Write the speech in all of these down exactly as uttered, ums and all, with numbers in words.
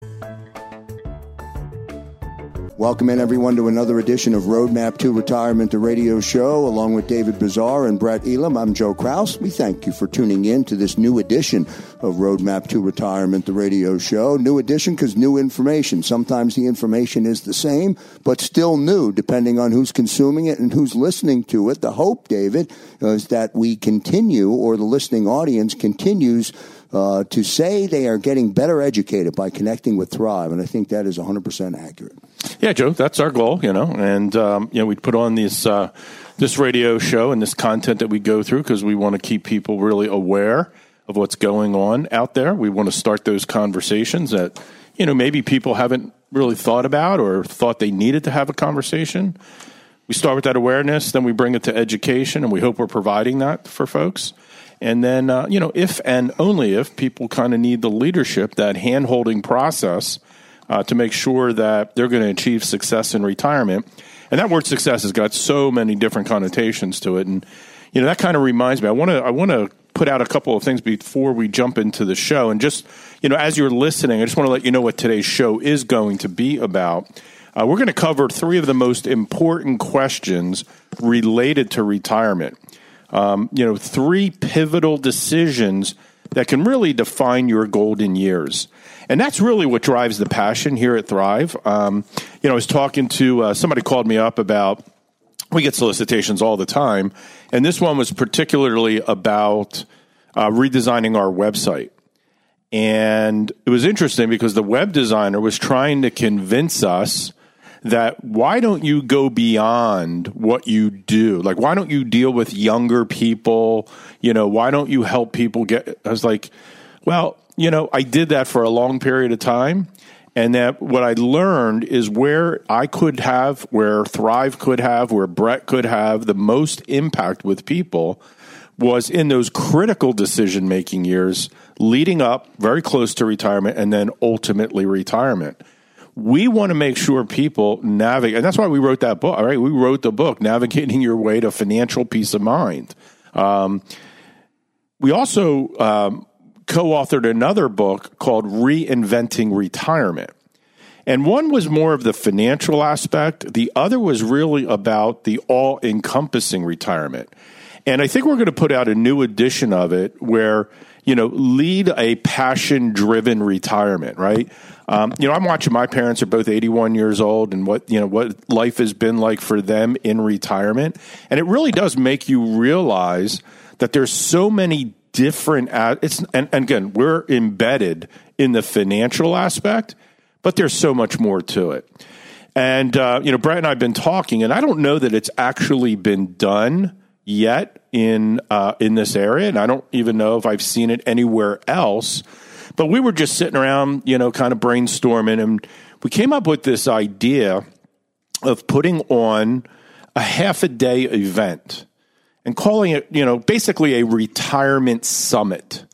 That's Welcome in, everyone, to another edition of Roadmap to Retirement, the radio show. Along with David Bazar and Brett Elam, I'm Joe Kraus. We thank you for tuning in to this new edition of Roadmap to Retirement, the radio show. New edition because new information. Sometimes the information is the same, but still new, depending on who's consuming it and who's listening to it. The hope, David, is that we continue, or the listening audience continues uh, to say they are getting better educated by connecting with Thrive, and I think that is one hundred percent accurate. Yeah, Joe, that's our goal, you know, and, um, you know, we put on this, uh, this radio show and this content that we go through because we want to keep people really aware of what's going on out there. We want to start those conversations that, you know, maybe people haven't really thought about or thought they needed to have a conversation. We start with that awareness, then we bring it to education, and we hope we're providing that for folks. And then, uh, you know, if and only if people kind of need the leadership, that hand-holding process, Uh, to make sure that they're going to achieve success in retirement. And that word success has got so many different connotations to it. And, you know, that kind of reminds me, I want to I want to put out a couple of things before we jump into the show. And just, you know, as you're listening, I just want to let you know what today's show is going to be about. Uh, we're going to cover three of the most important questions related to retirement. Um, you know, three pivotal decisions that can really define your golden years. And that's really what drives the passion here at Thrive. Um, you know, I was talking to uh, somebody called me up about, we get solicitations all the time, and this one was particularly about uh, redesigning our website. And it was interesting because the web designer was trying to convince us that why don't you go beyond what you do? Like, why don't you deal with younger people? You know, why don't you help people get, I was like, well, you know, I did that for a long period of time. And that what I learned is where I could have, where Thrive could have, where Brett could have the most impact with people was in those critical decision-making years leading up very close to retirement and then ultimately retirement. We want to make sure people navigate, and that's why we wrote that book, all right? We wrote the book, Navigating Your Way to Financial Peace of Mind. Um, we also um, co-authored another book called Reinventing Retirement. And one was more of the financial aspect. The other was really about the all-encompassing retirement. And I think we're going to put out a new edition of it where, you know, lead a passion-driven retirement, right? Um, you know, I'm watching my parents are both eighty-one years old and what, you know, what life has been like for them in retirement. And it really does make you realize that there's so many different, it's, and, and again, we're embedded in the financial aspect, but there's so much more to it. And, uh, you know, Brett and I have been talking, and I don't know that it's actually been done yet in uh, in this area, and I don't even know if I've seen it anywhere else. But we were just sitting around, you know, kind of brainstorming, and we came up with this idea of putting on a half a day event and calling it, you know, basically a retirement summit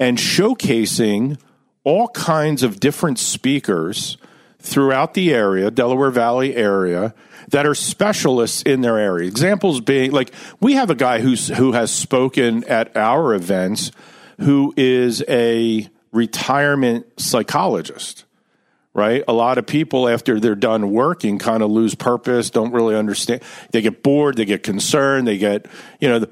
and showcasing all kinds of different speakers throughout the area, Delaware Valley area, that are specialists in their area. Examples being, like, we have a guy who's, who has spoken at our events who is a retirement psychologist, right? A lot of people, after they're done working, kind of lose purpose, don't really understand. They get bored, they get concerned, they get, you know,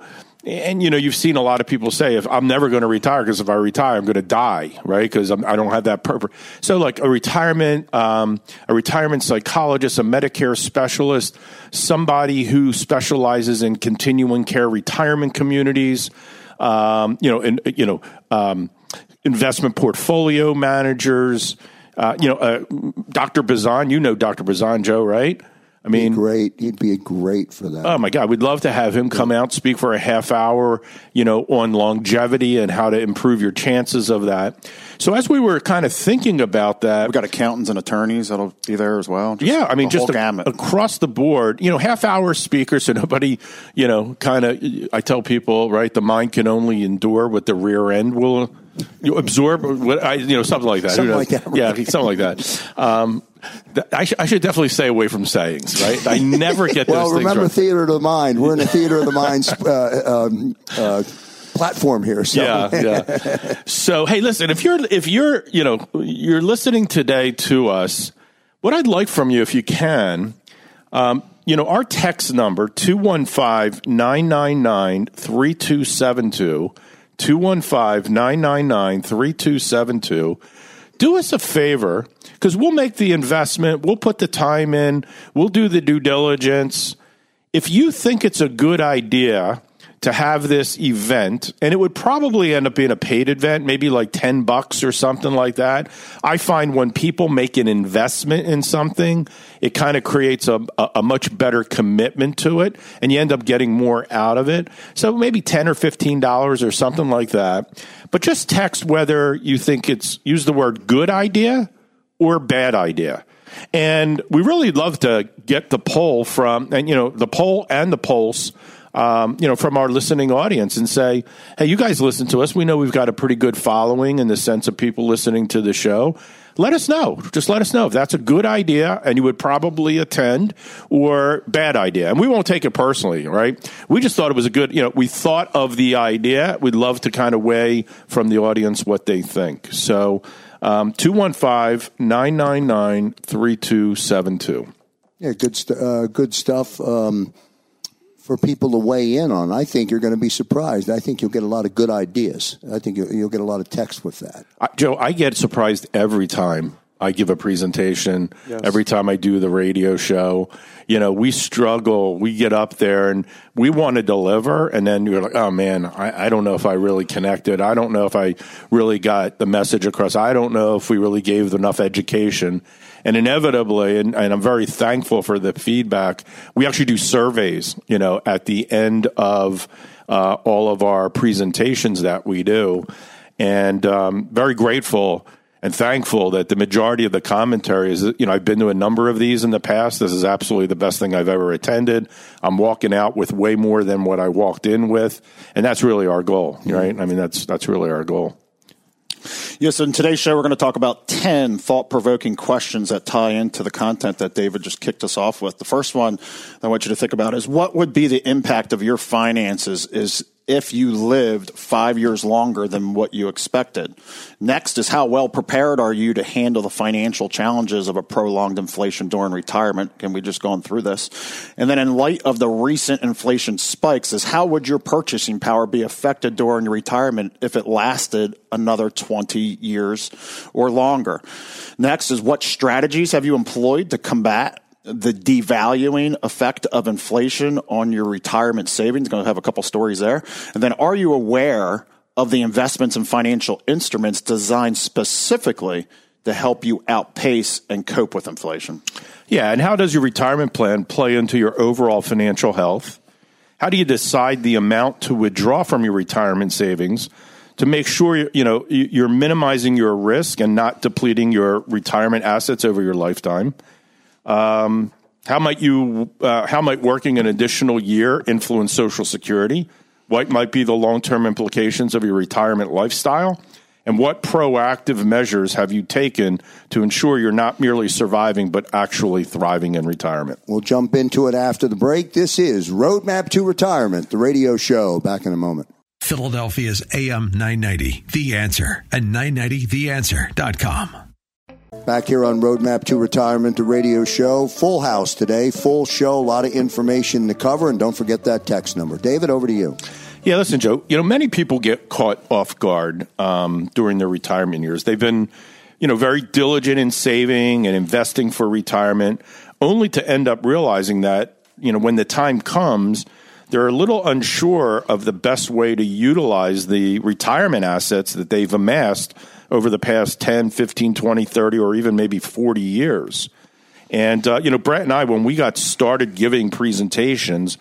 and, you know, you've seen a lot of people say, if I'm never going to retire, because if I retire, I'm going to die, right? Because I don't have that purpose. So like a retirement, um, a retirement psychologist, a Medicare specialist, somebody who specializes in continuing care retirement communities, Um, you know, and you know, um, investment portfolio managers. Uh, you know, uh, Doctor Bazan. You know, Doctor Bazan, Joe, right? I mean, he'd be great. He'd be great for that. Oh my God, we'd love to have him come out, speak for a half hour. You know, on longevity and how to improve your chances of that. So as we were kind of thinking about that, we've got accountants and attorneys that'll be there as well. Just yeah, I mean, just a, across the board, you know, half hour speakers, so nobody, you know, kind of, I tell people, right, the mind can only endure what the rear end will you absorb, what I, you know, something like that. Something like that. Right? Yeah, something like that. Um, th- I, sh- I should definitely stay away from sayings, right? I never get those well, things Well, remember right. Theater of the Mind. We're in a Theater of the Mind uh, um, uh, platform here. So. Yeah, yeah. So, hey, listen, if you're, if you're, you know, you're listening today to us, what I'd like from you, if you can, um, you know, our text number, two one five, nine nine nine, three two seven two, two one five, nine nine nine, three two seven two. Do us a favor, because we'll make the investment, we'll put the time in, we'll do the due diligence. If you think it's a good idea to have this event, and it would probably end up being a paid event, maybe like ten bucks or something like that. I find when people make an investment in something, it kind of creates a, a much better commitment to it, and you end up getting more out of it. So maybe ten dollars or fifteen dollars or something like that. But just text whether you think it's, use the word good idea or bad idea. And we really love to get the poll from, and you know, the poll and the pulse, um, you know, from our listening audience and say, hey, you guys listen to us. We know we've got a pretty good following in the sense of people listening to the show. Let us know. Just let us know if that's a good idea and you would probably attend, or bad idea. And we won't take it personally, right? We just thought it was a good, you know, we thought of the idea. We'd love to kind of weigh from the audience what they think. So um, two one five, nine nine nine, three two seven two. Yeah, good, st- uh, good stuff um, for people to weigh in on. I think you're going to be surprised. I think you'll get a lot of good ideas. I think you'll, you'll get a lot of text with that. I, Joe, I get surprised every time I give a presentation, yes. Every time I do the radio show. You know, we struggle, we get up there and we want to deliver, and then you're like, oh man, I, I don't know if I really connected. I don't know if I really got the message across. I don't know if we really gave enough education. And inevitably, and, and I'm very thankful for the feedback, we actually do surveys, you know, at the end of uh, all of our presentations that we do. And um, very grateful and thankful that the majority of the commentary is, you know, I've been to a number of these in the past. This is absolutely the best thing I've ever attended. I'm walking out with way more than what I walked in with. And that's really our goal, right? I mean, that's that's really our goal. Yes, in today's show, we're going to talk about ten thought-provoking questions that tie into the content that David just kicked us off with. The first one I want you to think about is, what would be the impact of your finances is if you lived five years longer than what you expected? Next is, how well prepared are you to handle the financial challenges of a prolonged inflation during retirement? And we just gone through this. And then, in light of the recent inflation spikes, is how would your purchasing power be affected during retirement if it lasted another twenty years or longer? Next is, what strategies have you employed to combat the devaluing effect of inflation on your retirement savings? Going to have a couple stories there. And then, are you aware of the investments and financial instruments designed specifically to help you outpace and cope with inflation? Yeah, and how does your retirement plan play into your overall financial health? How do you decide the amount to withdraw from your retirement savings to make sure, you know, you're minimizing your risk and not depleting your retirement assets over your lifetime? Um, how might you, uh, how might working an additional year influence Social Security? What might be the long-term implications of your retirement lifestyle? And what proactive measures have you taken to ensure you're not merely surviving, but actually thriving in retirement? We'll jump into it after the break. This is Roadmap to Retirement, the radio show. Back in a moment. Philadelphia's A M nine ninety, The Answer, and nine ninety the answer dot com. Back here on Roadmap to Retirement, the radio show. Full house today, full show, a lot of information to cover, and don't forget that text number. David, over to you. Yeah, listen, Joe, you know, many people get caught off guard um, during their retirement years. They've been, you know, very diligent in saving and investing for retirement, only to end up realizing that, you know, when the time comes, they're a little unsure of the best way to utilize the retirement assets that they've amassed over the past ten, fifteen, twenty, thirty, or even maybe forty years. And, uh, you know, Brett and I, when we got started giving presentations,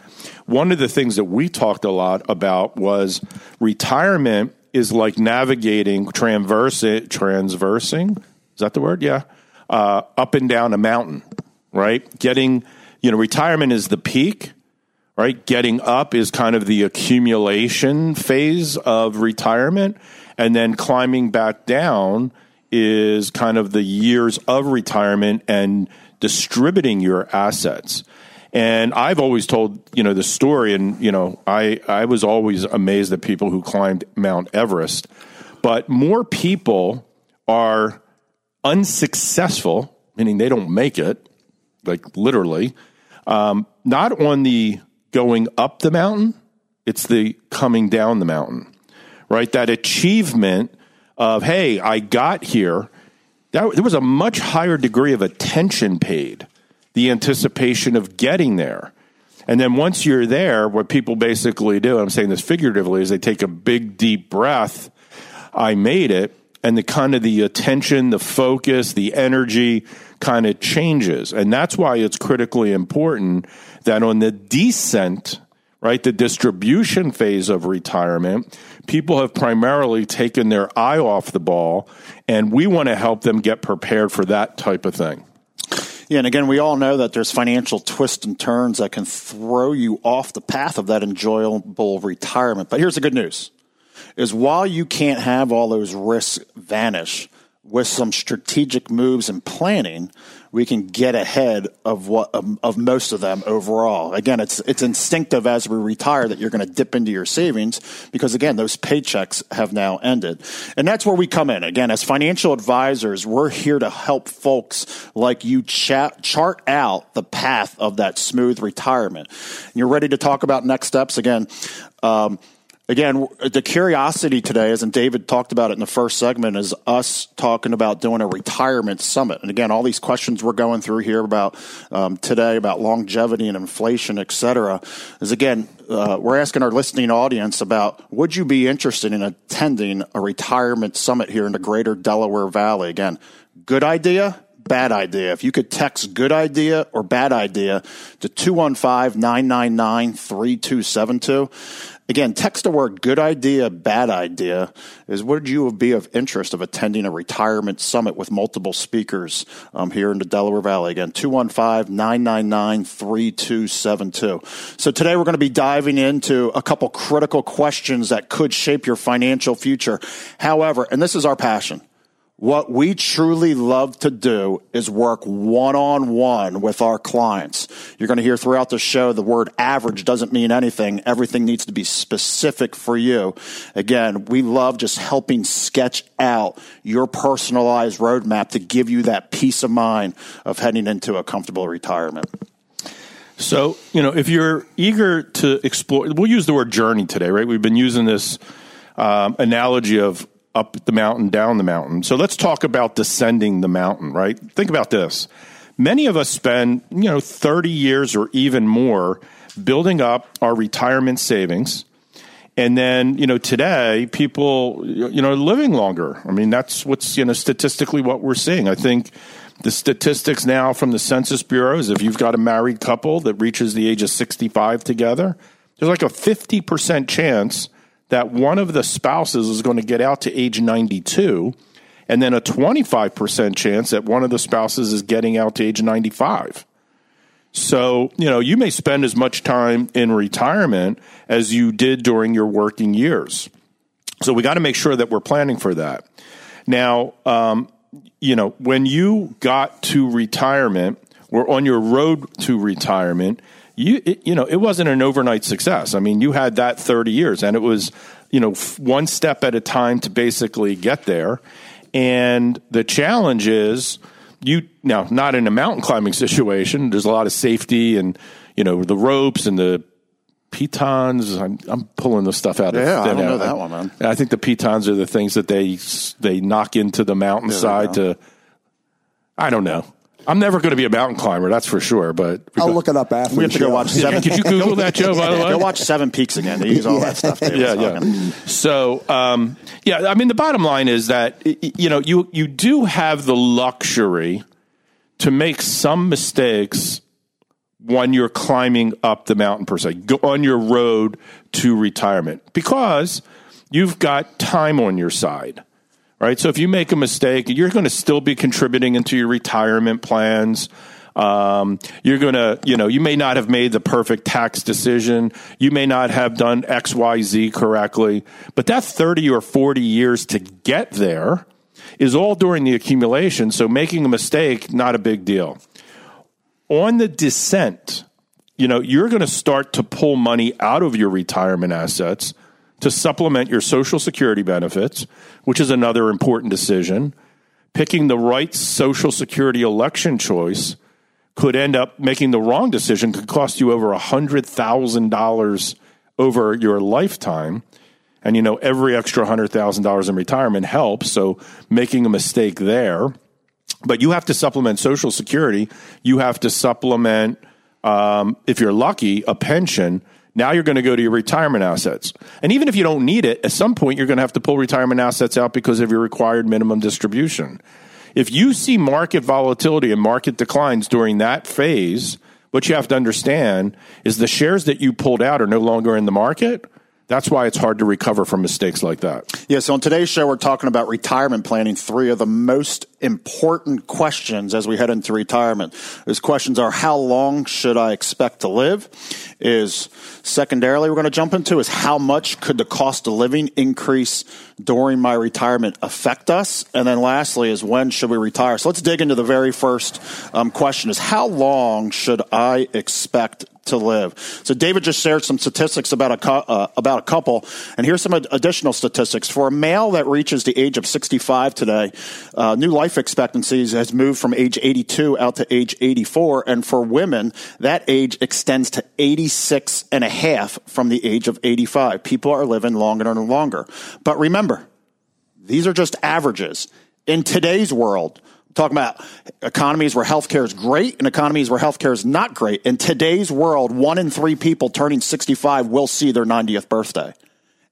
one of the things that we talked a lot about was retirement is like navigating, traversing, transversing, is that the word? Yeah. Uh, up and down a mountain, right? Getting, you know, retirement is the peak, right? Getting up is kind of the accumulation phase of retirement. And then climbing back down is kind of the years of retirement and distributing your assets. And I've always told, you know, the story, and, you know, I, I was always amazed at people who climbed Mount Everest. But more people are unsuccessful, meaning they don't make it, like literally, um, not on the going up the mountain, it's the coming down the mountain, right? That achievement of, hey, I got here, that, there was a much higher degree of attention paid, the anticipation of getting there. And then once you're there, what people basically do, and I'm saying this figuratively, is they take a big, deep breath, I made it, and the kind of the attention, the focus, the energy kind of changes. And that's why it's critically important that on the descent, right, the distribution phase of retirement, people have primarily taken their eye off the ball, and we want to help them get prepared for that type of thing. Yeah, and again, we all know that there's financial twists and turns that can throw you off the path of that enjoyable retirement. But here's the good news, is while you can't have all those risks vanish, with some strategic moves and planning, we can get ahead of what of, of most of them overall. Again, it's it's instinctive as we retire that you're going to dip into your savings because, again, those paychecks have now ended. And that's where we come in. Again, as financial advisors, we're here to help folks like you chat, chart out the path of that smooth retirement. And you're ready to talk about next steps again. Um, Again, the curiosity today, as and David talked about it in the first segment, is us talking about doing a retirement summit. And again, all these questions we're going through here about um, today about longevity and inflation, et cetera, is again, uh, we're asking our listening audience about, would you be interested in attending a retirement summit here in the greater Delaware Valley? Again, good idea, bad idea. If you could text good idea or bad idea to two one five, nine nine nine, three two seven two. Again, text the word good idea, bad idea, is would you be of interest of attending a retirement summit with multiple speakers um, here in the Delaware Valley? Again, two one five, nine nine nine, three two seven two. So today we're going to be diving into a couple critical questions that could shape your financial future. However, and this is our passion, what we truly love to do is work one-on-one with our clients. You're going to hear throughout the show the word average doesn't mean anything. Everything needs to be specific for you. Again, we love just helping sketch out your personalized roadmap to give you that peace of mind of heading into a comfortable retirement. So, you know, if you're eager to explore, we'll use the word journey today, right? We've been using this um, analogy of up the mountain, down the mountain. So let's talk about descending the mountain, right? Think about this. Many of us spend, you know, thirty years or even more building up our retirement savings. And then, you know, today people, you know, are living longer. I mean, that's what's, you know, statistically what we're seeing. I think the statistics now from the Census Bureau is if you've got a married couple that reaches the age of sixty-five together, there's like a fifty percent chance that one of the spouses is going to get out to age ninety-two, and then a twenty-five percent chance that one of the spouses is getting out to age ninety-five. So, you know, you may spend as much time in retirement as you did during your working years. So we got to make sure that we're planning for that. Now, um, you know, when you got to retirement or on your road to retirement, You it, you know, it wasn't an overnight success. I mean, you had that thirty years, and it was, you know, one step at a time to basically get there. And the challenge is you now not in a mountain climbing situation. There's a lot of safety and, you know, the ropes and the pitons. I'm, I'm pulling the stuff out. Yeah, of thin I don't know out. That one, man. I think the pitons are the things that they they knock into the mountainside yeah, to. I don't know. I'm never going to be a mountain climber, that's for sure. But I'll go, look it up after. We have to go watch Seven. Could you Google that, Joe? By the way, go watch Seven Peaks again. They use all yeah. that stuff. David yeah, yeah. Talking. So, um, yeah. I mean, the bottom line is that you know you you do have the luxury to make some mistakes when you're climbing up the mountain per se, go on your road to retirement, because you've got time on your side. Right, so if you make a mistake, you're going to still be contributing into your retirement plans. Um, you're going to, you know, you may not have made the perfect tax decision. You may not have done X, Y, Z correctly. But that thirty or forty years to get there is all during the accumulation. So making a mistake, not a big deal. On the descent, you know, you're going to start to pull money out of your retirement assets to supplement your Social Security benefits, which is another important decision. Picking the right Social Security election choice could end up making the wrong decision, could cost you over one hundred thousand dollars over your lifetime. And, you know, every extra one hundred thousand dollars in retirement helps, so making a mistake there. But you have to supplement Social Security. You have to supplement, um, if you're lucky, a pension. Now you're going to go to your retirement assets. And even if you don't need it, at some point you're going to have to pull retirement assets out because of your required minimum distribution. If you see market volatility and market declines during that phase, what you have to understand is the shares that you pulled out are no longer in the market. That's why it's hard to recover from mistakes like that. Yeah, so on today's show, we're talking about retirement planning, three of the most important questions as we head into retirement. Those questions are, how long should I expect to live? Is secondarily, we're going to jump into is how much could the cost of living increase during my retirement affect us? And then lastly is, when should we retire? So let's dig into the very first um, question is, how long should I expect to live? So David just shared some statistics about a cu- uh, about a couple, and here's some ad- additional statistics. For a male that reaches the age of sixty-five today, uh, new life expectancy has moved from age eighty-two out to age eighty-four, and for women, that age extends to eighty-six and a half from the age of eighty-five. People are living longer and longer. But remember, these are just averages. In today's world, talking about economies where healthcare is great and economies where healthcare is not great. In today's world, one in three people turning sixty-five will see their ninetieth birthday.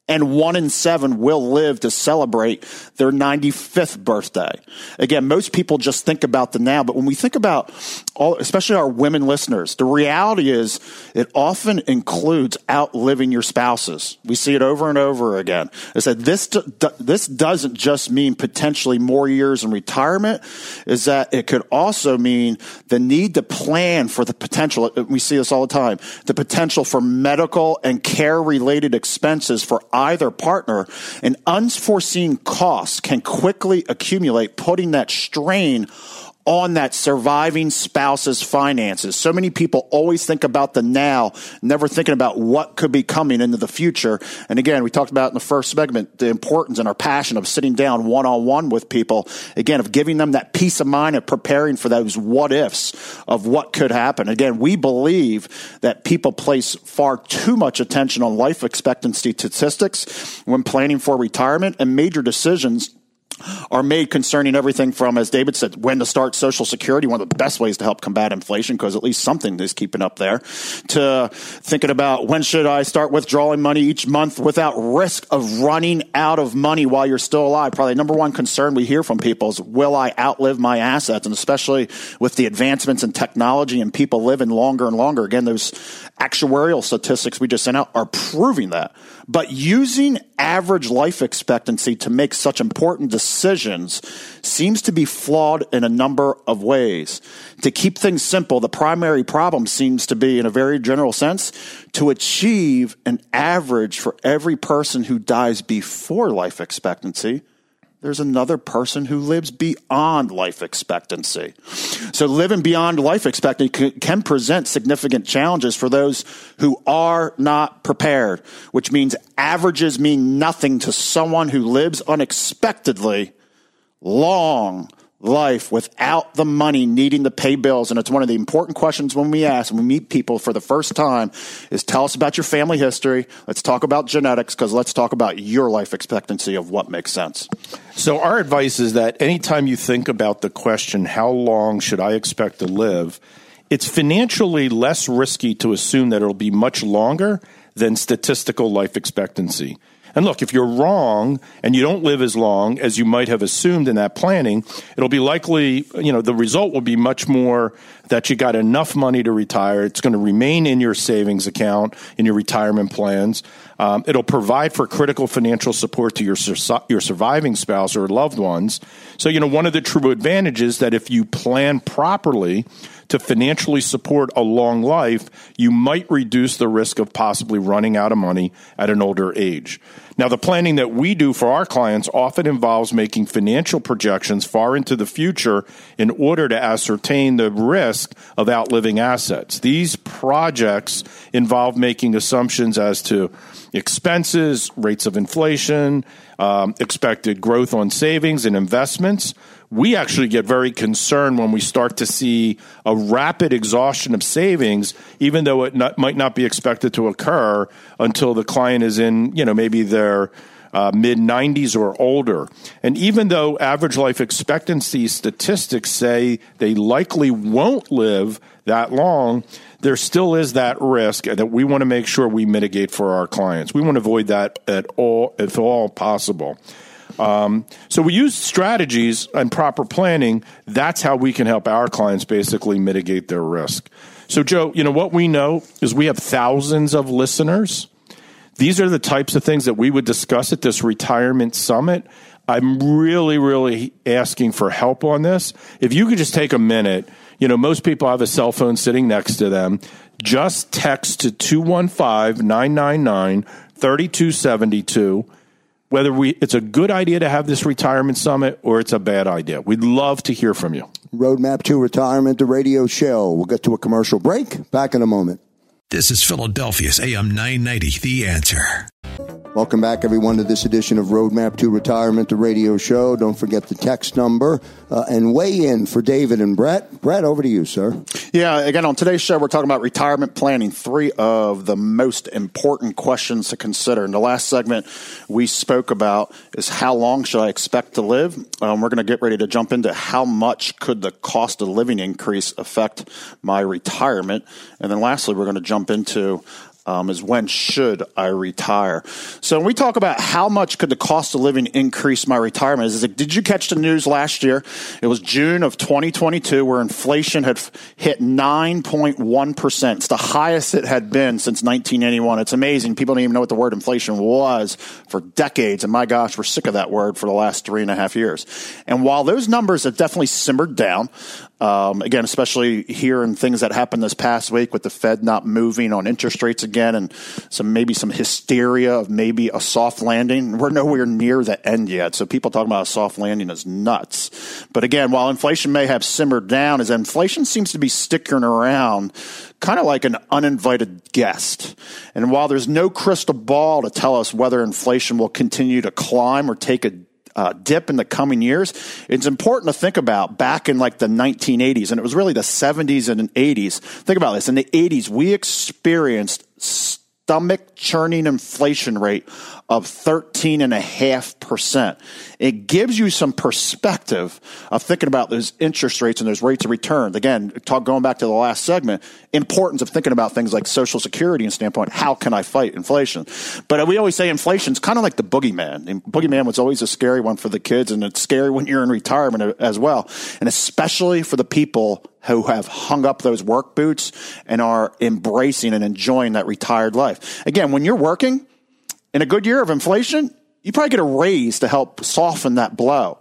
And one in seven will live to celebrate their ninety-fifth birthday. Again, most people just think about the now, but when we think about, all, especially our women listeners, the reality is it often includes outliving your spouses. We see it over and over again. I said this, this doesn't just mean potentially more years in retirement, is that it could also mean the need to plan for the potential. We see this all the time, the potential for medical and care-related expenses for either partner, and unforeseen costs can quickly accumulate, putting that strain on that surviving spouse's finances. So many people always think about the now, never thinking about what could be coming into the future. And again, we talked about in the first segment, the importance and our passion of sitting down one-on-one with people, again, of giving them that peace of mind of preparing for those what-ifs of what could happen. Again, we believe that people place far too much attention on life expectancy statistics when planning for retirement, and major decisions are made concerning everything from, as David said, when to start Social Security, one of the best ways to help combat inflation, because at least something is keeping up there, to thinking about when should I start withdrawing money each month without risk of running out of money while you're still alive. Probably number one concern we hear from people is, will I outlive my assets? And especially with the advancements in technology and people living longer and longer, again, those actuarial statistics we just sent out are proving that. But using average life expectancy to make such important decisions seems to be flawed in a number of ways. To keep things simple, the primary problem seems to be, in a very general sense, to achieve an average for every person who dies before life expectancy. There's another person who lives beyond life expectancy. So living beyond life expectancy can present significant challenges for those who are not prepared, which means averages mean nothing to someone who lives unexpectedly long life without the money needing to pay bills. And it's one of the important questions when we ask, when we meet people for the first time, is tell us about your family history. Let's talk about genetics, because let's talk about your life expectancy of what makes sense. So our advice is that anytime you think about the question, how long should I expect to live, it's financially less risky to assume that it'll be much longer than statistical life expectancy. And look, if you're wrong and you don't live as long as you might have assumed in that planning, it'll be likely, you know, the result will be much more that you got enough money to retire. It's going to remain in your savings account, in your retirement plans. Um, it'll provide for critical financial support to your sur- your surviving spouse or loved ones. So, you know, one of the true advantages that if you plan properly to financially support a long life, you might reduce the risk of possibly running out of money at an older age. Now, the planning that we do for our clients often involves making financial projections far into the future in order to ascertain the risk of outliving assets. These projects involve making assumptions as to expenses, rates of inflation, um, expected growth on savings and investments. We actually get very concerned when we start to see a rapid exhaustion of savings, even though it not, might not be expected to occur until the client is in, you know, maybe their uh, mid nineties or older. And even though average life expectancy statistics say they likely won't live that long, there still is that risk that we want to make sure we mitigate for our clients. We want to avoid that at all, if at all possible. Um, so we use strategies and proper planning. That's how we can help our clients basically mitigate their risk. So, Joe, you know, what we know is we have thousands of listeners. These are the types of things that we would discuss at this retirement summit. I'm really, really asking for help on this. If you could just take a minute, you know, most people have a cell phone sitting next to them. Just text to two one five, nine nine nine, three two seven two. Whether we it's a good idea to have this retirement summit or it's a bad idea. We'd love to hear from you. Roadmap to Retirement, the radio show. We'll get to a commercial break. Back in a moment. This is Philadelphia's A M nine ninety, The Answer. Welcome back, everyone, to this edition of Roadmap to Retirement, the radio show. Don't forget the text number uh, and weigh in for David and Brett. Brett, over to you, sir. Yeah, again, on today's show, we're talking about retirement planning, three of the most important questions to consider. In the last segment we spoke about is how long should I expect to live? Um, we're going to get ready to jump into how much could the cost of living increase affect my retirement? And then lastly, we're going to jump into um, is when should I retire? So when we talk about how much could the cost of living increase my retirement, is like, did you catch the news last year? It was June of twenty twenty-two where inflation had hit nine point one percent. It's the highest it had been since nineteen eighty-one. It's amazing. People don't even know what the word inflation was for decades. And my gosh, we're sick of that word for the last three and a half years. And while those numbers have definitely simmered down, Um, again, especially here in things that happened this past week with the Fed not moving on interest rates again and some maybe some hysteria of maybe a soft landing. We're nowhere near the end yet. So people talking about a soft landing is nuts. But again, while inflation may have simmered down, is inflation seems to be sticking around kind of like an uninvited guest. And while there's no crystal ball to tell us whether inflation will continue to climb or take a Uh, dip in the coming years, it's important to think about back in like the nineteen eighties, and it was really the seventies and eighties. Think about this. In the eighties, we experienced stomach churning inflation rate of thirteen point five percent. It gives you some perspective of thinking about those interest rates and those rates of return. Again, talk, going back to the last segment, importance of thinking about things like Social Security and standpoint, how can I fight inflation? But we always say inflation is kind of like the boogeyman. And boogeyman was always a scary one for the kids, and it's scary when you're in retirement as well, and especially for the people who have hung up those work boots and are embracing and enjoying that retired life. Again, when you're working, in a good year of inflation, you probably get a raise to help soften that blow.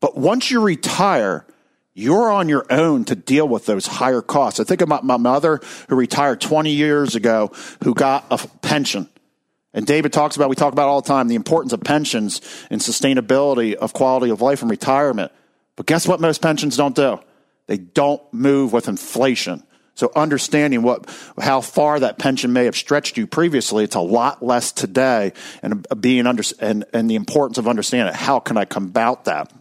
But once you retire, you're on your own to deal with those higher costs. I think about my mother who retired twenty years ago, who got a pension. And David talks about, we talk about all the time, the importance of pensions and sustainability of quality of life and retirement. But guess what most pensions don't do? They don't move with inflation. So understanding what, how far that pension may have stretched you previously, it's a lot less today, and being under, and, and the importance of understanding it. How can I combat that?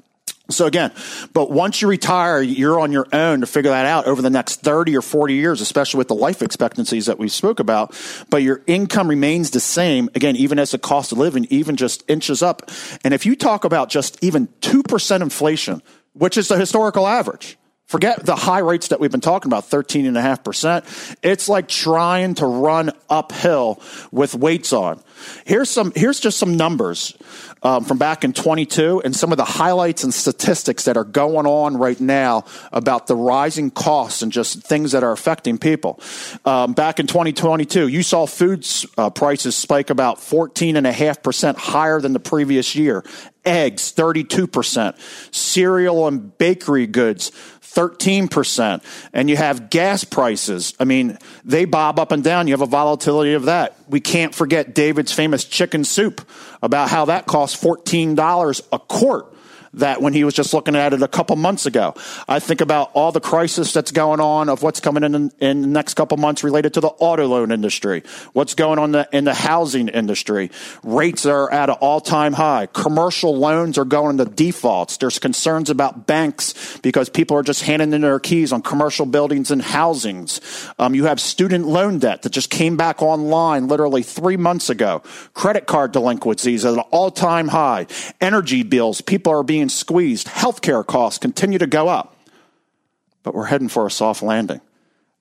So again, but once you retire, you're on your own to figure that out over the next thirty or forty years, especially with the life expectancies that we spoke about. But your income remains the same, again, even as the cost of living even just inches up. And if you talk about just even two percent inflation, which is the historical average, forget the high rates that we've been talking about, thirteen point five percent. It's like trying to run uphill with weights on. Here's some. Here's just some numbers um, from back in twenty-two and some of the highlights and statistics that are going on right now about the rising costs and just things that are affecting people. Um, back in twenty twenty-two, you saw food uh, prices spike about fourteen point five percent higher than the previous year. eggs, thirty-two percent, cereal and bakery goods, thirteen percent, and you have gas prices. I mean, they bob up and down. You have a volatility of that. We can't forget David's famous chicken soup about how that costs fourteen dollars a quart, that when he was just looking at it a couple months ago. I think about all the crisis that's going on of what's coming in in, in the next couple months related to the auto loan industry, what's going on in the, in the housing industry. Rates are at an all-time high. Commercial loans are going to defaults. There's concerns about banks because people are just handing in their keys on commercial buildings and housings. Um, you have student loan debt that just came back online literally three months ago. Credit card delinquencies at an all-time high. Energy bills, people are being and squeezed. Healthcare costs continue to go up, but we're heading for a soft landing.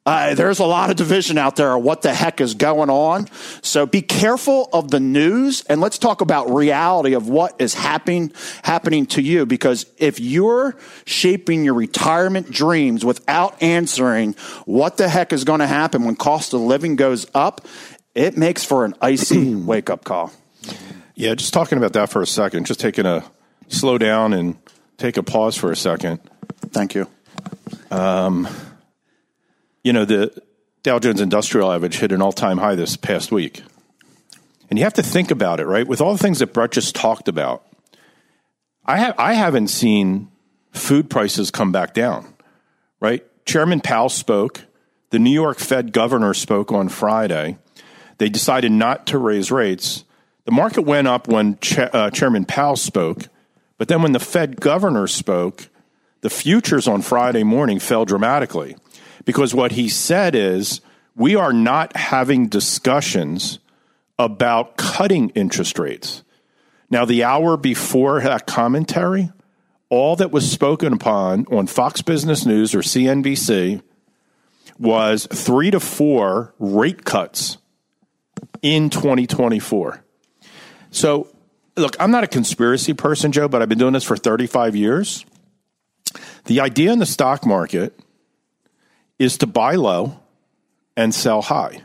Uh, there's a lot of division out there of what the heck is going on. So be careful of the news, and let's talk about reality of what is happening happening to you, because if you're shaping your retirement dreams without answering what the heck is going to happen when cost of living goes up, it makes for an icy wake-up call. Yeah, just talking about that for a second, just taking a slow down and take a pause for a second. Thank you. Um, you know, the Dow Jones Industrial Average hit an all-time high this past week. And you have to think about it, right? With all the things that Brett just talked about, I, ha- I haven't seen food prices come back down, right? Chairman Powell spoke. The New York Fed governor spoke on Friday. They decided not to raise rates. The market went up when Cha- uh, Chairman Powell spoke. But then when the Fed governor spoke, the futures on Friday morning fell dramatically, because what he said is, we are not having discussions about cutting interest rates. Now, the hour before that commentary, all that was spoken upon on Fox Business News or C N B C was three to four rate cuts in twenty twenty-four. So, look, I'm not a conspiracy person, Joe, but I've been doing this for thirty-five years. The idea in the stock market is to buy low and sell high.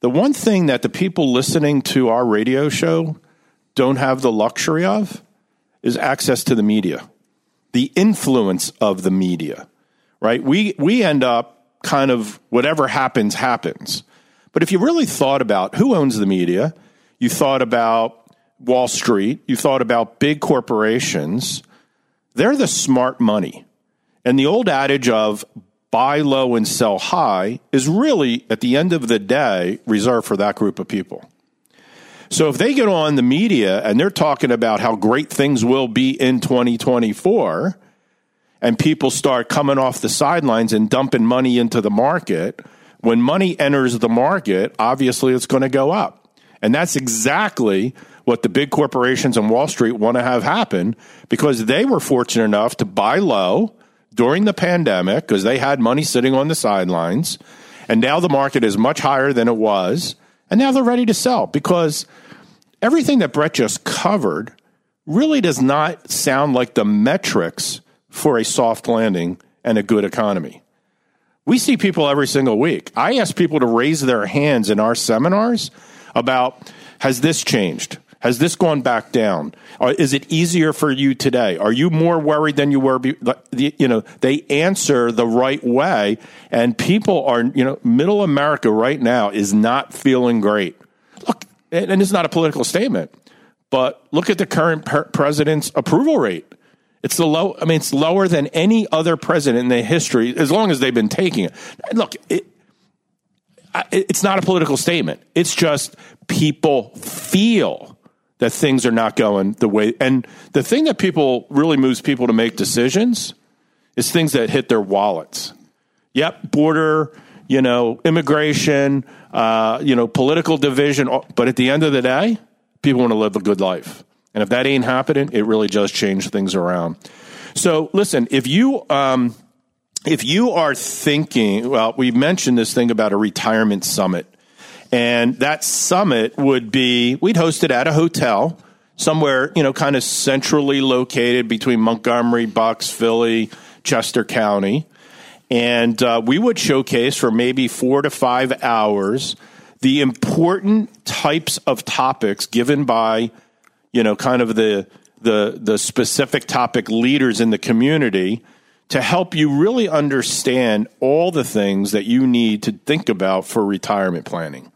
The one thing that the people listening to our radio show don't have the luxury of is access to the media, the influence of the media, right? We, we end up kind of whatever happens, happens. But if you really thought about who owns the media, you thought about Wall Street, you thought about big corporations, they're the smart money. And the old adage of buy low and sell high is really, at the end of the day, reserved for that group of people. So if they get on the media and they're talking about how great things will be in twenty twenty-four, and people start coming off the sidelines and dumping money into the market, when money enters the market, obviously it's going to go up. And that's exactly what the big corporations on Wall Street want to have happen, because they were fortunate enough to buy low during the pandemic because they had money sitting on the sidelines. And now the market is much higher than it was. And now they're ready to sell, because everything that Brett just covered really does not sound like the metrics for a soft landing and a good economy. We see people every single week. I ask people to raise their hands in our seminars about, has this changed? Has this gone back down? Or is it easier for you today? Are you more worried than you were? Be- you know, they answer the right way, and people are, you know, middle America right now is not feeling great. Look, and it's not a political statement, but look at the current per- president's approval rate. It's the low. I mean, it's lower than any other president in their history, as long as they've been taking it. Look, it, it's not a political statement. It's just people feel that things are not going the way. And the thing that people really moves people to make decisions is things that hit their wallets. Yep. Border, you know, immigration, uh, you know, political division. But at the end of the day, people want to live a good life. And if that ain't happening, it really does change things around. So listen, if you, um, If you are thinking, well, we mentioned this thing about a retirement summit, and that summit would be, we'd host it at a hotel somewhere, you know, kind of centrally located between Montgomery, Bucks, Philly, Chester County. And uh, we would showcase for maybe four to five hours the important types of topics given by, you know, kind of the the the specific topic leaders in the community to help you really understand all the things that you need to think about for retirement planning,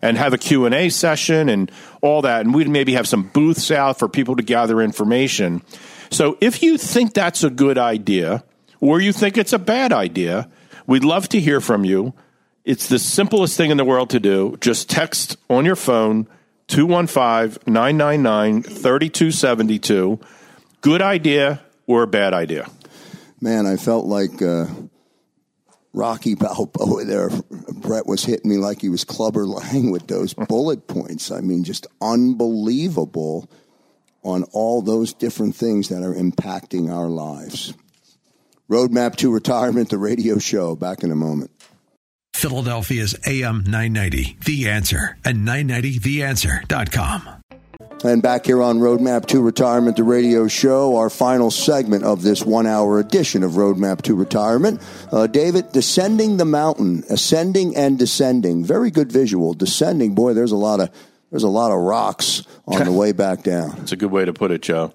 and have a Q and A session and all that. And we'd maybe have some booths out for people to gather information. So if you think that's a good idea or you think it's a bad idea, we'd love to hear from you. It's the simplest thing in the world to do. Just text on your phone two one five, nine nine nine, three two seven two. Good idea or bad idea? Man, I felt like uh, Rocky Balboa there. Brett was hitting me like he was Clubber Lang with those bullet points. I mean, just unbelievable on all those different things that are impacting our lives. Roadmap to Retirement, the radio show. Back in a moment. Philadelphia's A M nine ninety, The Answer, and nine ninety the answer dot com. And back here on Roadmap to Retirement, the radio show, our final segment of this one-hour edition of Roadmap to Retirement. Uh, David, descending the mountain, ascending and descending. Very good visual. Descending, boy, there's a lot of there's a lot of rocks on the way back down. That's a good way to put it, Joe.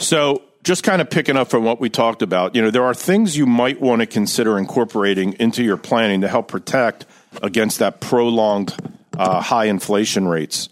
So just kind of picking up from what we talked about, you know, there are things you might want to consider incorporating into your planning to help protect against that prolonged uh, high inflation rates.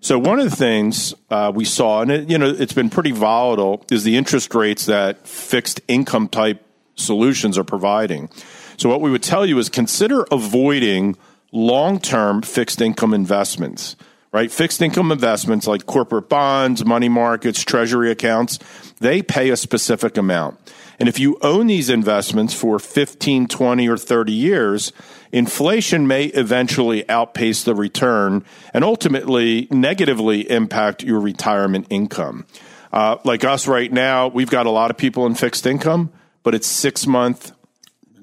So one of the things uh, we saw, and it, you know, it's been pretty volatile, is the interest rates that fixed income type solutions are providing. So what we would tell you is consider avoiding long-term fixed income investments. Right? Fixed income investments like corporate bonds, money markets, treasury accounts, they pay a specific amount. And if you own these investments for fifteen, twenty, or thirty years, inflation may eventually outpace the return and ultimately negatively impact your retirement income. Uh, like us right now, we've got a lot of people in fixed income, but it's six-month,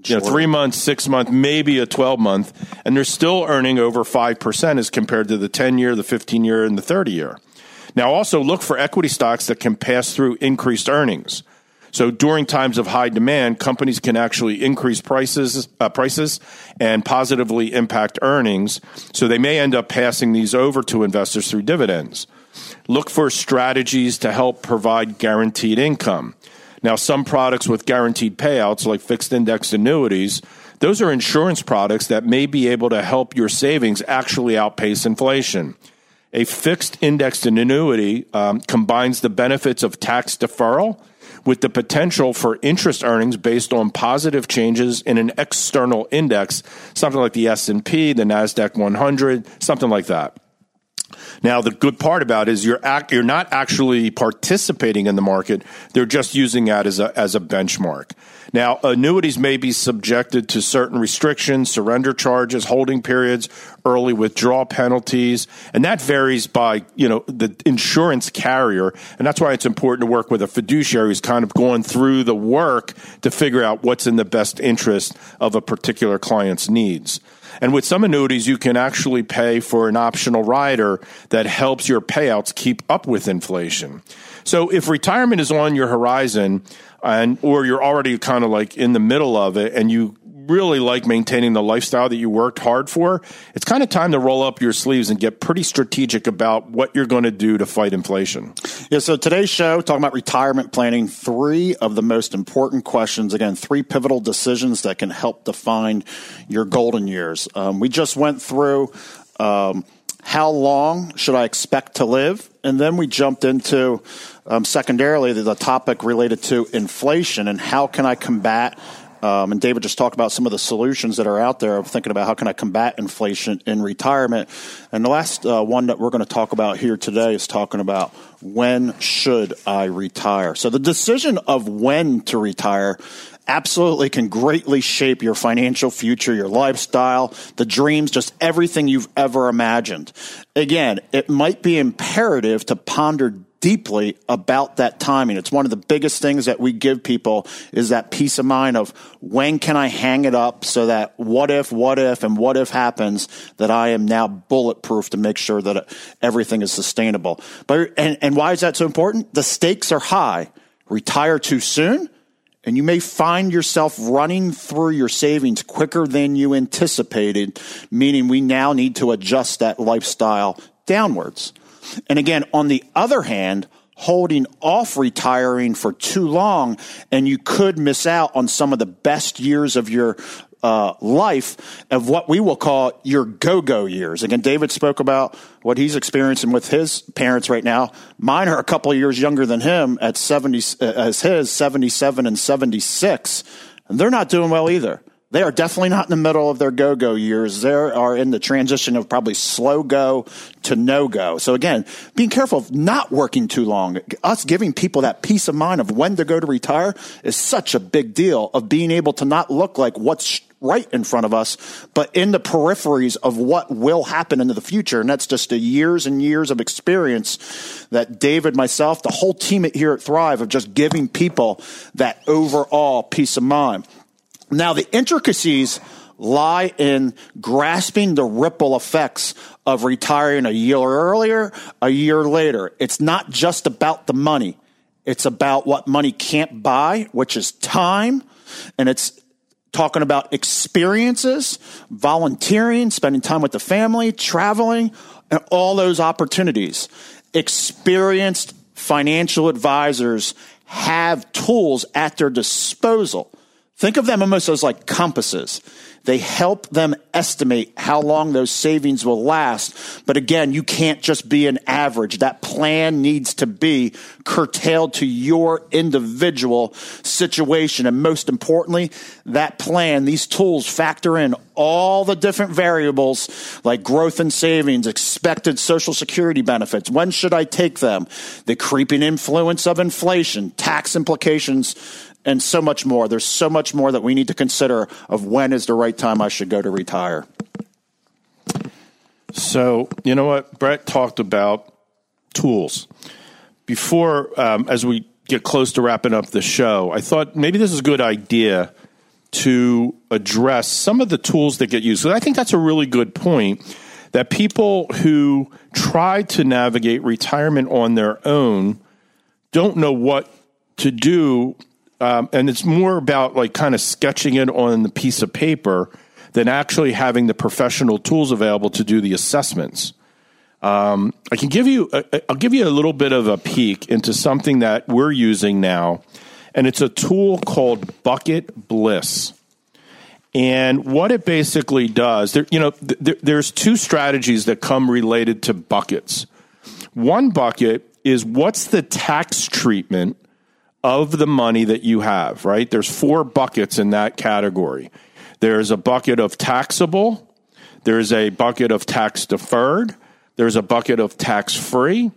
you know, three months, six month, maybe a twelve month, and they're still earning over five percent as compared to the ten year, the fifteen year, and the thirty year. Now also look for equity stocks that can pass through increased earnings. So during times of high demand, companies can actually increase prices, uh, prices and positively impact earnings. So they may end up passing these over to investors through dividends. Look for strategies to help provide guaranteed income. Now, some products with guaranteed payouts, like fixed index annuities, those are insurance products that may be able to help your savings actually outpace inflation. A fixed indexed annuity um, combines the benefits of tax deferral with the potential for interest earnings based on positive changes in an external index, something like the S and P, the NASDAQ one hundred, something like that. Now, the good part about it is you're act, you're not actually participating in the market. They're just using that as a as a benchmark. Now, annuities may be subjected to certain restrictions, surrender charges, holding periods, early withdrawal penalties, and that varies by, you know, the insurance carrier. And that's why it's important to work with a fiduciary who's kind of going through the work to figure out what's in the best interest of a particular client's needs. And with some annuities, you can actually pay for an optional rider that helps your payouts keep up with inflation. So if retirement is on your horizon, and or you're already kind of like in the middle of it and you really like maintaining the lifestyle that you worked hard for, it's kind of time to roll up your sleeves and get pretty strategic about what you're going to do to fight inflation. Yeah, so today's show, talking about retirement planning, three of the most important questions, again, three pivotal decisions that can help define your golden years. Um, we just went through um, how long should I expect to live? And then we jumped into, um, secondarily, the topic related to inflation and how can I combat Um, and David just talked about some of the solutions that are out there of thinking about how can I combat inflation in retirement. And the last uh, one that we're going to talk about here today is talking about when should I retire? So the decision of when to retire absolutely can greatly shape your financial future, your lifestyle, the dreams, just everything you've ever imagined. Again, it might be imperative to ponder deeply about that timing. It's one of the biggest things that we give people is that peace of mind of when can I hang it up so that what if, what if, and what if happens that I am now bulletproof to make sure that everything is sustainable. But and, and why is that so important? The stakes are high. Retire too soon, and you may find yourself running through your savings quicker than you anticipated, meaning we now need to adjust that lifestyle downwards. And again, on the other hand, holding off retiring for too long, and you could miss out on some of the best years of your uh, life, of what we will call your go-go years. Again, David spoke about what he's experiencing with his parents right now. Mine are a couple of years younger than him at seventy, uh, as his seventy-seven and seventy-six, and they're not doing well either. They are definitely not in the middle of their go-go years. They are in the transition of probably slow go to no go. So again, being careful of not working too long. Us giving people that peace of mind of when to go to retire is such a big deal, of being able to not look like what's right in front of us, but in the peripheries of what will happen into the future. And that's just the years and years of experience that David, myself, the whole team here at Thrive, of just giving people that overall peace of mind. Now, the intricacies lie in grasping the ripple effects of retiring a year earlier, a year later. It's not just about the money. It's about what money can't buy, which is time. And it's talking about experiences, volunteering, spending time with the family, traveling, and all those opportunities. Experienced financial advisors have tools at their disposal. Think of them almost as like compasses. They help them estimate how long those savings will last. But again, you can't just be an average. That plan needs to be curtailed to your individual situation. And most importantly, that plan, these tools factor in all the different variables like growth and savings, expected Social Security benefits. When should I take them? The creeping influence of inflation, tax implications, and so much more. There's so much more that we need to consider of when is the right time I should go to retire. So, you know what? Brett talked about tools. Before, um, as we get close to wrapping up the show, I thought maybe this is a good idea to address some of the tools that get used. So I think that's a really good point, that people who try to navigate retirement on their own don't know what to do. Um, and it's more about like kind of sketching it on the piece of paper than actually having the professional tools available to do the assessments. Um, I can give you, a, I'll give you a little bit of a peek into something that we're using now, and it's a tool called Bucket Bliss. And what it basically does, there, you know, th- th- there's two strategies that come related to buckets. One bucket is what's the tax treatment of the money that you have, right? There's four buckets in that category. There's a bucket of taxable. There's a bucket of tax deferred. There's a bucket of tax free.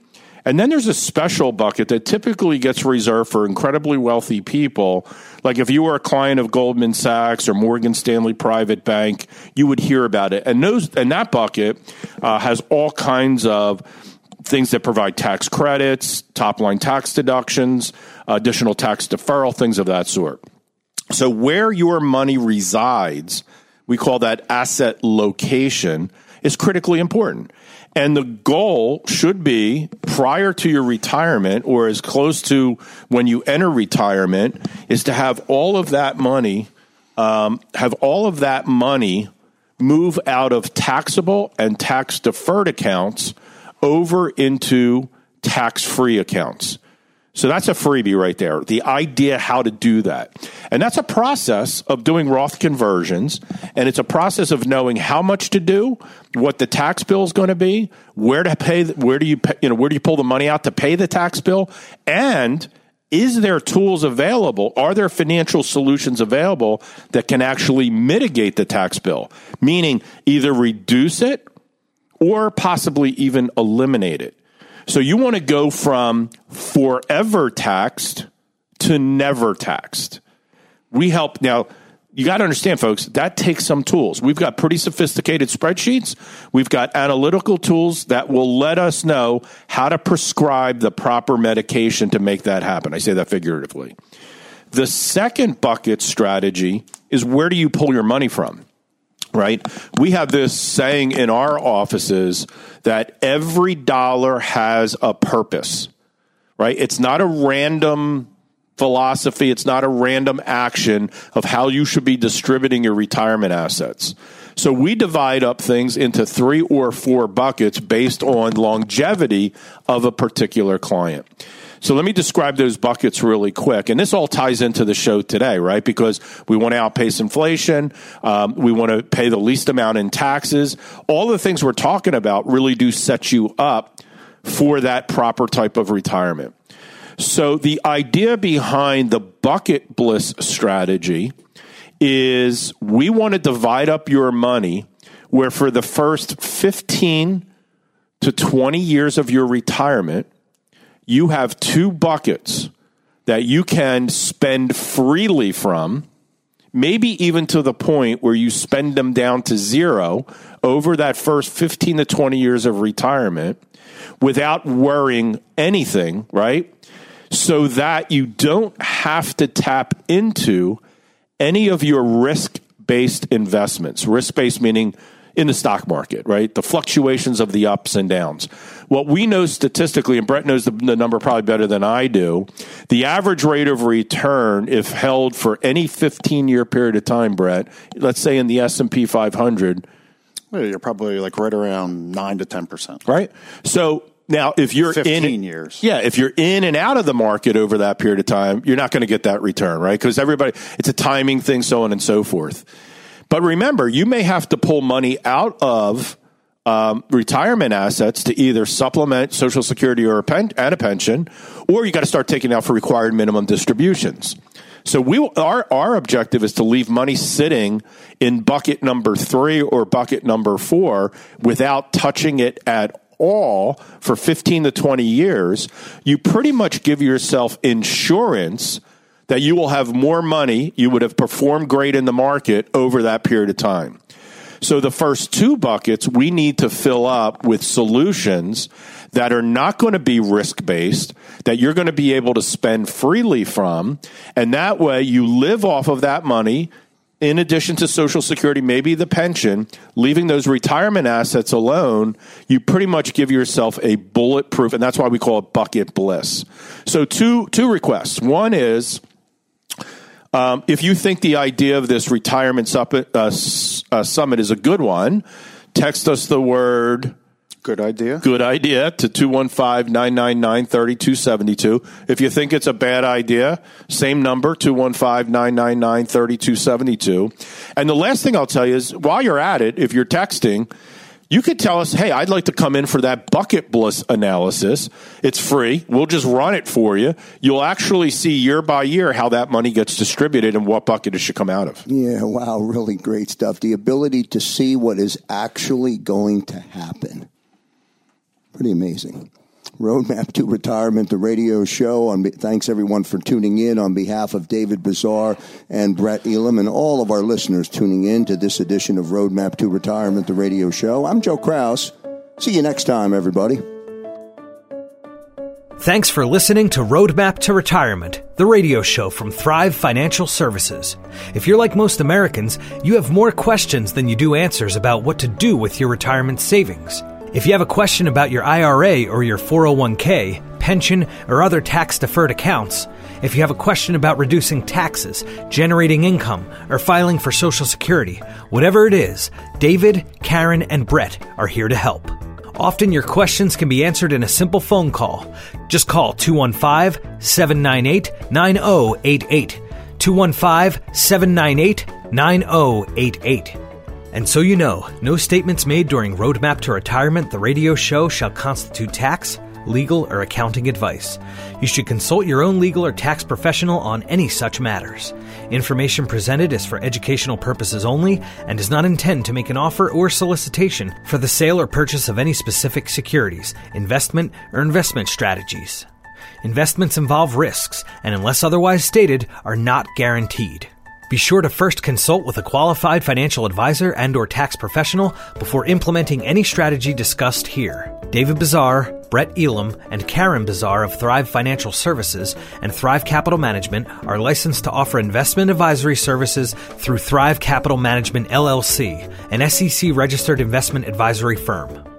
And then there's a special bucket that typically gets reserved for incredibly wealthy people. Like if you were a client of Goldman Sachs or Morgan Stanley Private Bank, you would hear about it. And those, and that bucket uh, has all kinds of things that provide tax credits, top-line tax deductions, additional tax deferral, things of that sort. So where your money resides, we call that asset location, is critically important. And the goal should be, prior to your retirement or as close to when you enter retirement, is to have all of that money, um, have all of that money move out of taxable and tax-deferred accounts over into tax-free accounts. So that's a freebie right there, the idea how to do that. And that's a process of doing Roth conversions, and it's a process of knowing how much to do, what the tax bill is going to be, where to pay, where do you pay, you know, where do you pull the money out to pay the tax bill, and is there tools available? Are there financial solutions available that can actually mitigate the tax bill, meaning either reduce it or possibly even eliminate it? So you want to go from forever taxed to never taxed. We help. Now, you got to understand, folks, that takes some tools. We've got pretty sophisticated spreadsheets. We've got analytical tools that will let us know how to prescribe the proper medication to make that happen. I say that figuratively. The second bucket strategy is, where do you pull your money from? Right? We have this saying in our offices that every dollar has a purpose, right? It's not a random philosophy. It's not a random action of how you should be distributing your retirement assets. So we divide up things into three or four buckets based on longevity of a particular client. So let me describe those buckets really quick. And this all ties into the show today, right? Because we want to outpace inflation. Um, we want to pay the least amount in taxes. All the things we're talking about really do set you up for that proper type of retirement. So the idea behind the Bucket Bliss strategy is we want to divide up your money where for the first fifteen to twenty years of your retirement, you have two buckets that you can spend freely from, maybe even to the point where you spend them down to zero over that first fifteen to twenty years of retirement without worrying anything, right? So that you don't have to tap into any of your risk-based investments. Risk-based meaning in the stock market, right? The fluctuations of the ups and downs. What we know statistically, and Brett knows the, the number probably better than I do, the average rate of return, if held for any fifteen-year period of time, Brett, let's say in the S and P five hundred. Well, you're probably like right around nine to ten percent. Right? So now if you're fifteen in, years. Yeah, if you're in and out of the market over that period of time, you're not going to get that return, right? Because everybody, it's a timing thing, so on and so forth. But remember, you may have to pull money out of um, retirement assets to either supplement Social Security or a pen, and a pension, or you got to start taking out for required minimum distributions. So we our our objective is to leave money sitting in bucket number three or bucket number four without touching it at all for fifteen to twenty years. You pretty much give yourself insurance that you will have more money, you would have performed great in the market over that period of time. So the first two buckets we need to fill up with solutions that are not going to be risk-based, that you're going to be able to spend freely from, and that way you live off of that money in addition to Social Security, maybe the pension, leaving those retirement assets alone, you pretty much give yourself a bulletproof, and that's why we call it Bucket Bliss. So two two requests. One is, Um, if you think the idea of this retirement summit, uh, uh, summit is a good one, text us the word good idea good idea to two one five, nine nine nine, three two seven two. If you think it's a bad idea, same number, two one five, nine nine nine, three two seven two. And the last thing I'll tell you is while you're at it, if you're texting, you could tell us, hey, I'd like to come in for that Bucket Bliss analysis. It's free. We'll just run it for you. You'll actually see year by year how that money gets distributed and what bucket it should come out of. Yeah, wow, really great stuff. The ability to see what is actually going to happen. Pretty amazing. Roadmap to Retirement, the radio show. On, thanks, everyone, for tuning in. On behalf of David Bazar and Brett Elam and all of our listeners tuning in to this edition of Roadmap to Retirement, the radio show, I'm Joe Kraus. See you next time, everybody. Thanks for listening to Roadmap to Retirement, the radio show from Thrive Financial Services. If you're like most Americans, you have more questions than you do answers about what to do with your retirement savings. If you have a question about your I R A or your four oh one k, pension, or other tax-deferred accounts, if you have a question about reducing taxes, generating income, or filing for Social Security, whatever it is, David, Karen, and Brett are here to help. Often your questions can be answered in a simple phone call. Just call two one five, seven nine eight, nine oh eight eight, two one five, seven nine eight, nine oh eight eight. And so you know, no statements made during Roadmap to Retirement, the radio show, shall constitute tax, legal, or accounting advice. You should consult your own legal or tax professional on any such matters. Information presented is for educational purposes only and does not intend to make an offer or solicitation for the sale or purchase of any specific securities, investment, or investment strategies. Investments involve risks and, unless otherwise stated, are not guaranteed. Be sure to first consult with a qualified financial advisor and or tax professional before implementing any strategy discussed here. David Bazar, Brett Elam, and Karen Bazar of Thrive Financial Services and Thrive Capital Management are licensed to offer investment advisory services through Thrive Capital Management, L L C, an S E C-registered investment advisory firm.